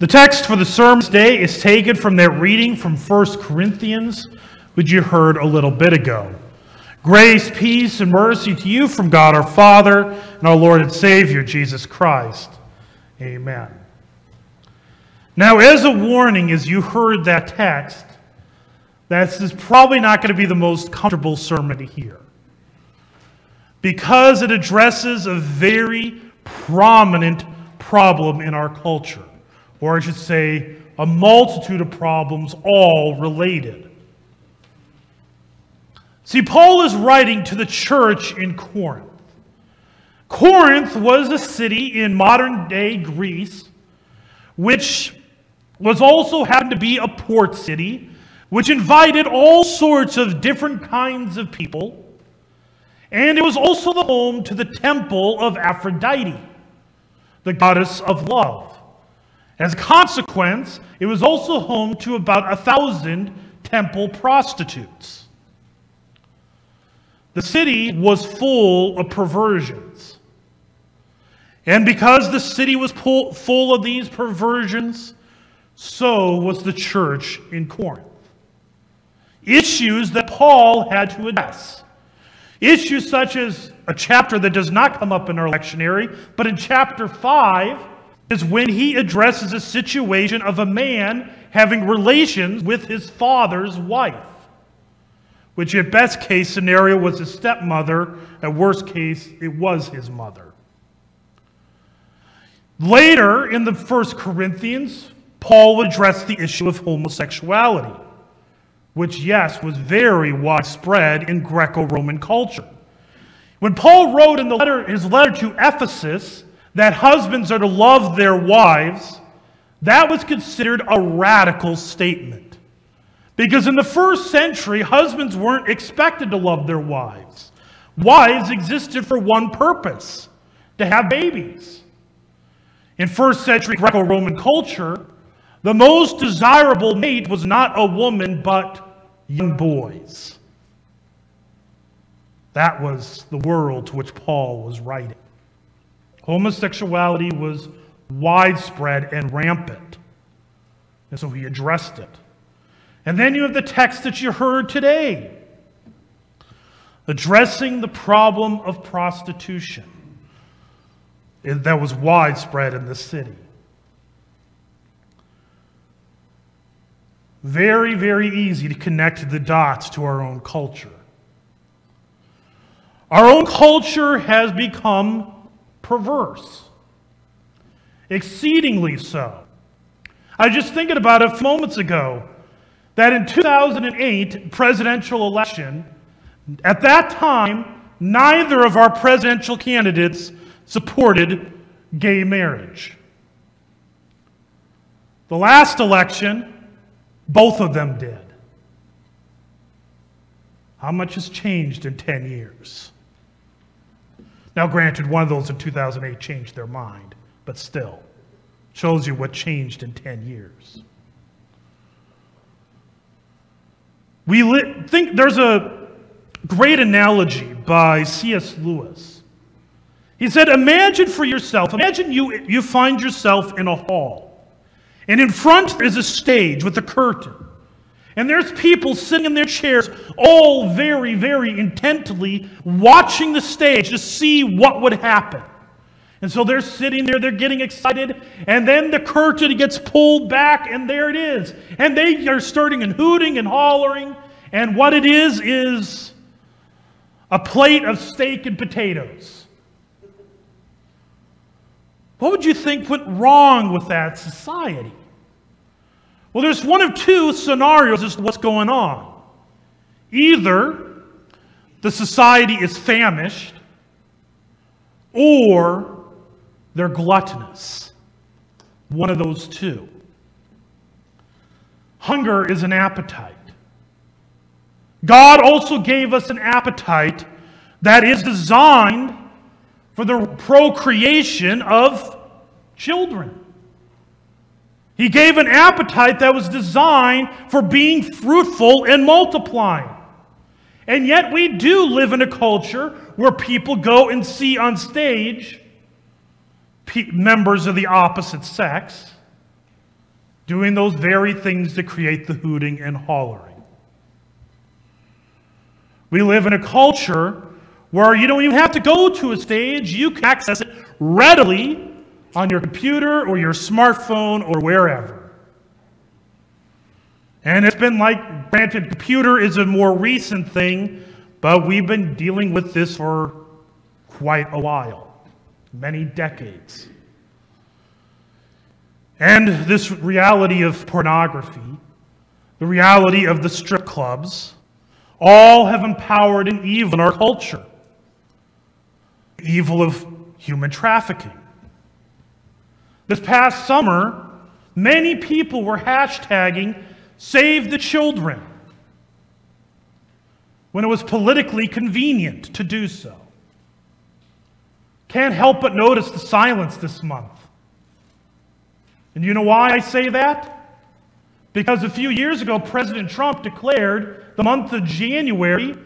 The text for the sermon today is taken from that reading from 1 Corinthians, which you heard a little bit ago. Grace, peace, and mercy to you from God our Father and our Lord and Savior, Jesus Christ. Amen. Now, as a warning, as you heard that text, this is probably not going to be the most comfortable sermon to hear, because it addresses a very prominent problem in our culture. Or I should say, a multitude of problems, all related. See, Paul is writing to the church in Corinth. Corinth was a city in modern-day Greece, which was also happened to be a port city, which invited all sorts of different kinds of people. And it was also the home to the temple of Aphrodite, the goddess of love. As a consequence, it was also home to about 1,000 temple prostitutes. The city was full of perversions. And because the city was full of these perversions, so was the church in Corinth. Issues that Paul had to address. Issues such as a chapter that does not come up in our lectionary, but in chapter 5, is when he addresses a situation of a man having relations with his father's wife, which at best case scenario was his stepmother, at worst case it was his mother. Later in the 1st Corinthians, Paul would address the issue of homosexuality, which yes, was very widespread in Greco-Roman culture. When Paul wrote in his letter to Ephesus, that husbands are to love their wives, that was considered a radical statement. Because in the first century, husbands weren't expected to love their wives. Wives existed for one purpose, to have babies. In first century Greco-Roman culture, the most desirable mate was not a woman, but young boys. That was the world to which Paul was writing. Homosexuality was widespread and rampant. And so he addressed it. And then you have the text that you heard today, addressing the problem of prostitution that was widespread in the city. Very, very easy to connect the dots to our own culture. Our own culture has become perverse. Exceedingly so. I was just thinking about it a few moments ago that in 2008 presidential election, at that time, neither of our presidential candidates supported gay marriage. The last election, both of them did. How much has changed in 10 years? Now, granted, one of those in 2008 changed their mind, but still, shows you what changed in 10 years. We think there's a great analogy by C.S. Lewis. He said, imagine you find yourself in a hall, and in front is a stage with a curtain, and there's people sitting in their chairs, all very, very intently watching the stage to see what would happen. And so they're sitting there, they're getting excited, and then the curtain gets pulled back, and there it is. And they are starting and hooting and hollering, and what it is a plate of steak and potatoes. What would you think went wrong with that society? Well, there's one of two scenarios as to what's going on. Either the society is famished, or they're gluttonous. One of those two. Hunger is an appetite. God also gave us an appetite that is designed for the procreation of children. He gave an appetite that was designed for being fruitful and multiplying. And yet we do live in a culture where people go and see on stage members of the opposite sex doing those very things that create the hooting and hollering. We live in a culture where you don't even have to go to a stage. You can access it readily on your computer or your smartphone or wherever. And it's been like, granted, computer is a more recent thing, but we've been dealing with this for quite a while, many decades. And this reality of pornography, the reality of the strip clubs, all have empowered an evil in our culture. The evil of human trafficking. This past summer, many people were hashtagging Save the Children when it was politically convenient to do so. Can't help but notice the silence this month. And you know why I say that? Because a few years ago, President Trump declared the month of January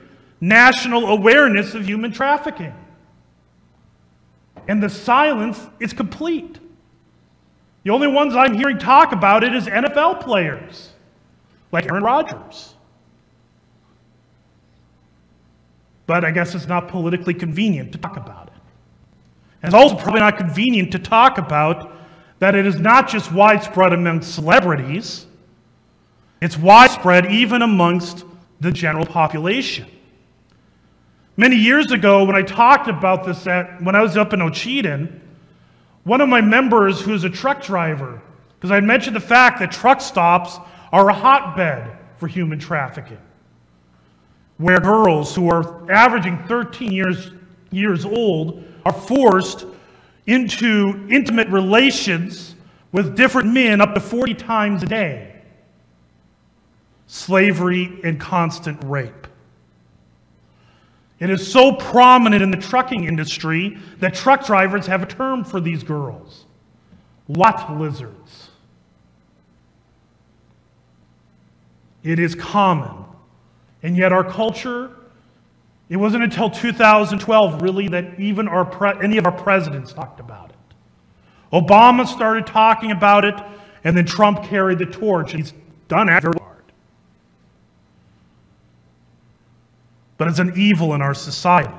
National Awareness of Human Trafficking. And the silence is complete. The only ones I'm hearing talk about it is NFL players, like Aaron Rodgers. But I guess it's not politically convenient to talk about it. And it's also probably not convenient to talk about that it is not just widespread among celebrities, it's widespread even amongst the general population. Many years ago, when I talked about this, when I was up in Ocheedan, one of my members who is a truck driver, because I had mentioned the fact that truck stops are a hotbed for human trafficking, where girls who are averaging 13 years old are forced into intimate relations with different men up to 40 times a day. Slavery and constant rape. It is so prominent in the trucking industry that truck drivers have a term for these girls. Lot lizards. It is common. And yet our culture, it wasn't until 2012 really that even any of our presidents talked about it. Obama started talking about it, and then Trump carried the torch, and he's done after. But it's an evil in our society.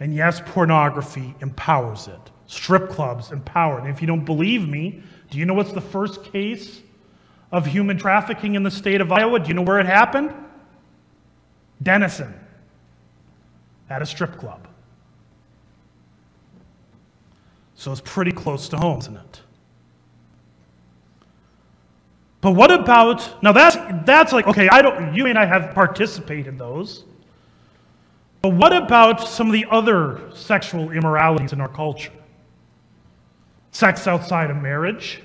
And yes, pornography empowers it. Strip clubs empower it. And if you don't believe me, do you know what's the first case of human trafficking in the state of Iowa? Do you know where it happened? Denison, at a strip club. So it's pretty close to home, isn't it? But what about, now that's like, okay, you may not have participated in those. But what about some of the other sexual immoralities in our culture? Sex outside of marriage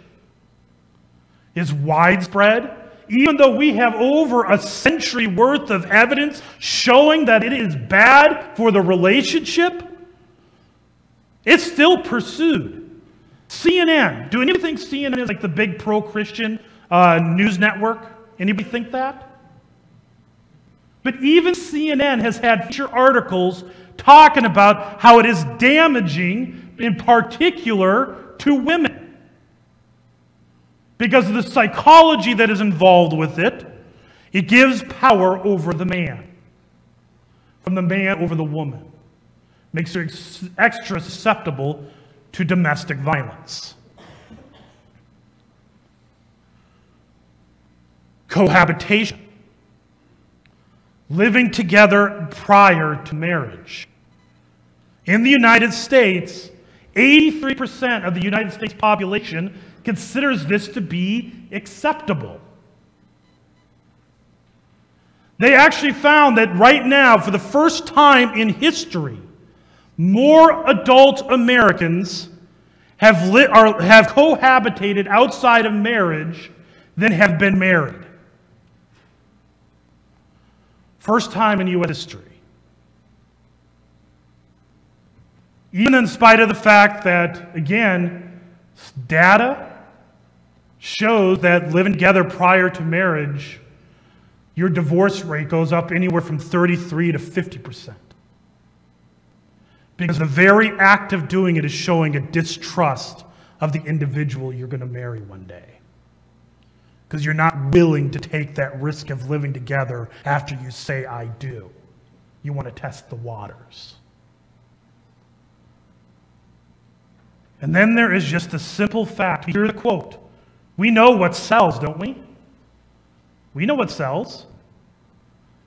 is widespread, even though we have over a century worth of evidence showing that it is bad for the relationship. It's still pursued. CNN, do anybody think CNN is like the big pro-Christian news network? Anybody think that? But even CNN has had feature articles talking about how it is damaging, in particular, to women. Because of the psychology that is involved with it, it gives power over the man. From the man over the woman. Makes her extra susceptible to domestic violence. Cohabitation. Living together prior to marriage. In the United States, 83% of the United States population considers this to be acceptable. They actually found that right now, for the first time in history, more adult Americans have cohabitated outside of marriage than have been married. First time in U.S. history. Even in spite of the fact that, again, data shows that living together prior to marriage, your divorce rate goes up anywhere from 33 to 50%. Because the very act of doing it is showing a distrust of the individual you're going to marry one day. because you're not willing to take that risk of living together after you say, I do. You want to test the waters. And then there is just the simple fact, here's the quote, we know what sells, don't we? We know what sells.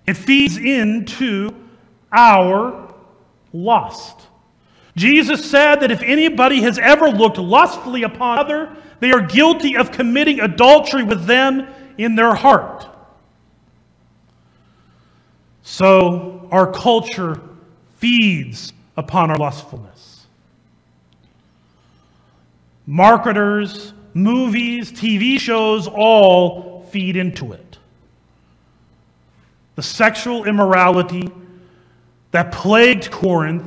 It feeds into our lust. Jesus said that if anybody has ever looked lustfully upon another, they are guilty of committing adultery with them in their heart. So our culture feeds upon our lustfulness. Marketers, movies, TV shows all feed into it. The sexual immorality that plagued Corinth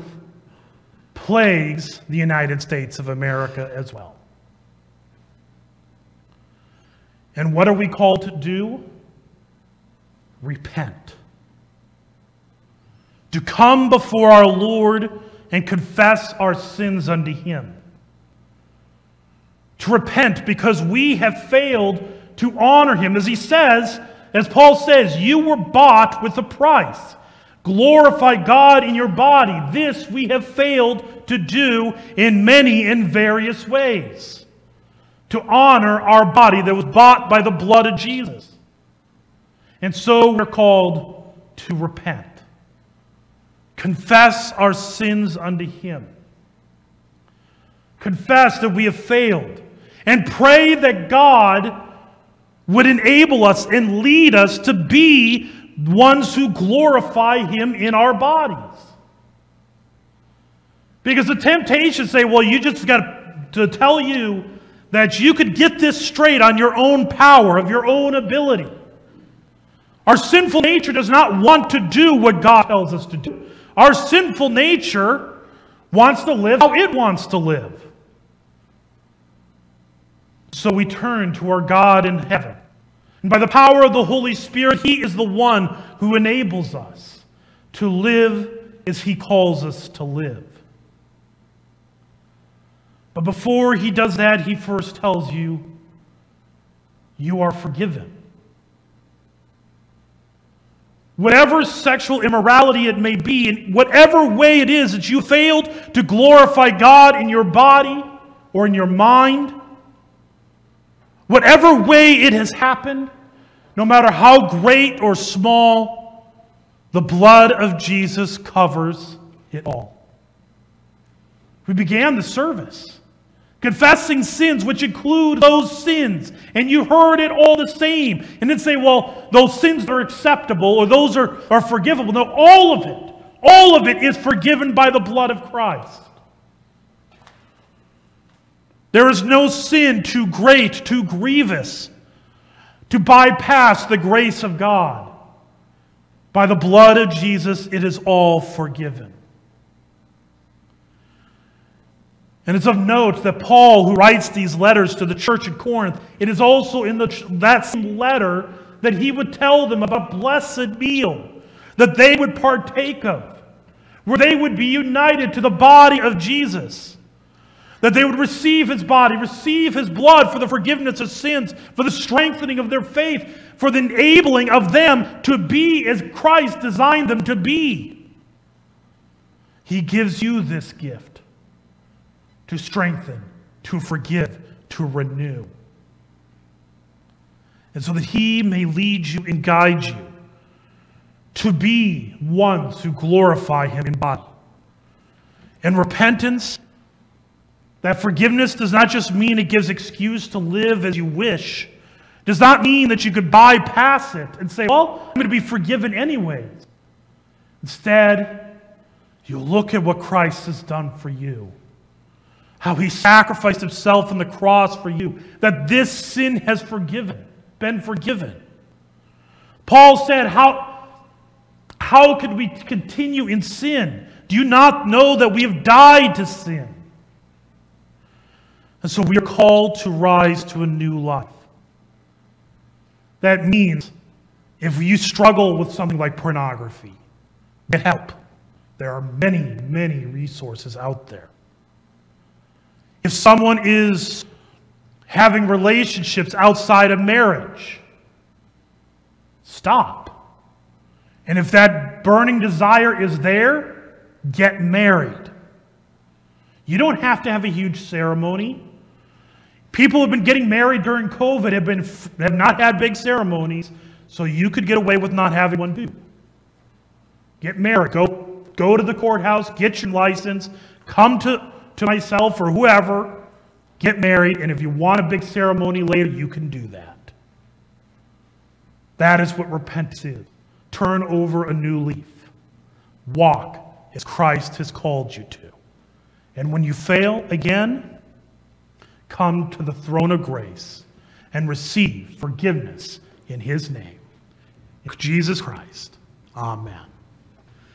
plagues the United States of America as well. And what are we called to do? Repent. To come before our Lord and confess our sins unto Him. To repent because we have failed to honor Him. As He says, as Paul says, you were bought with a price. Glorify God in your body. This we have failed to do in many and various ways. To honor our body that was bought by the blood of Jesus. And so we're called to repent. Confess our sins unto Him. Confess that we have failed. And pray that God would enable us and lead us to be ones who glorify Him in our bodies. Because the temptation say, well, you just got to tell you that you could get this straight on your own power, of your own ability. Our sinful nature does not want to do what God tells us to do. Our sinful nature wants to live how it wants to live. So we turn to our God in heaven. And by the power of the Holy Spirit, He is the one who enables us to live as He calls us to live. But before He does that, He first tells you, you are forgiven. Whatever sexual immorality it may be, in whatever way it is that you failed to glorify God in your body or in your mind, whatever way it has happened, no matter how great or small, the blood of Jesus covers it all. We began the service confessing sins, which include those sins, and you heard it all the same. And then say, well, those sins are acceptable or those are forgivable. No, all of it is forgiven by the blood of Christ. There is no sin too great, too grievous, to bypass the grace of God. By the blood of Jesus, it is all forgiven. And it's of note that Paul, who writes these letters to the church at Corinth, it is also in that same letter that he would tell them about a blessed meal that they would partake of, where they would be united to the body of Jesus. That they would receive His body, receive His blood for the forgiveness of sins, for the strengthening of their faith, for the enabling of them to be as Christ designed them to be. He gives you this gift to strengthen, to forgive, to renew. And so that He may lead you and guide you to be ones who glorify Him in body. And repentance, that forgiveness does not just mean it gives excuse to live as you wish. It does not mean that you could bypass it and say, well, I'm going to be forgiven anyways. Instead, you look at what Christ has done for you. How He sacrificed Himself on the cross for you. That this sin has been forgiven. Paul said, how could we continue in sin? Do you not know that we have died to sin? And so we are called to rise to a new life. That means if you struggle with something like pornography, get help. There are many, many resources out there. If someone is having relationships outside of marriage. Stop. And if that burning desire is there, get married. You don't have to have a huge ceremony. People have been getting married during COVID, have not had big ceremonies, so you could get away with not having one too. Get married. Go to the courthouse, get your license, come to myself or whoever, get married, and if you want a big ceremony later, you can do that. That is what repentance is. Turn over a new leaf. Walk as Christ has called you to. And when you fail again, come to the throne of grace and receive forgiveness in his name. In Jesus Christ, amen.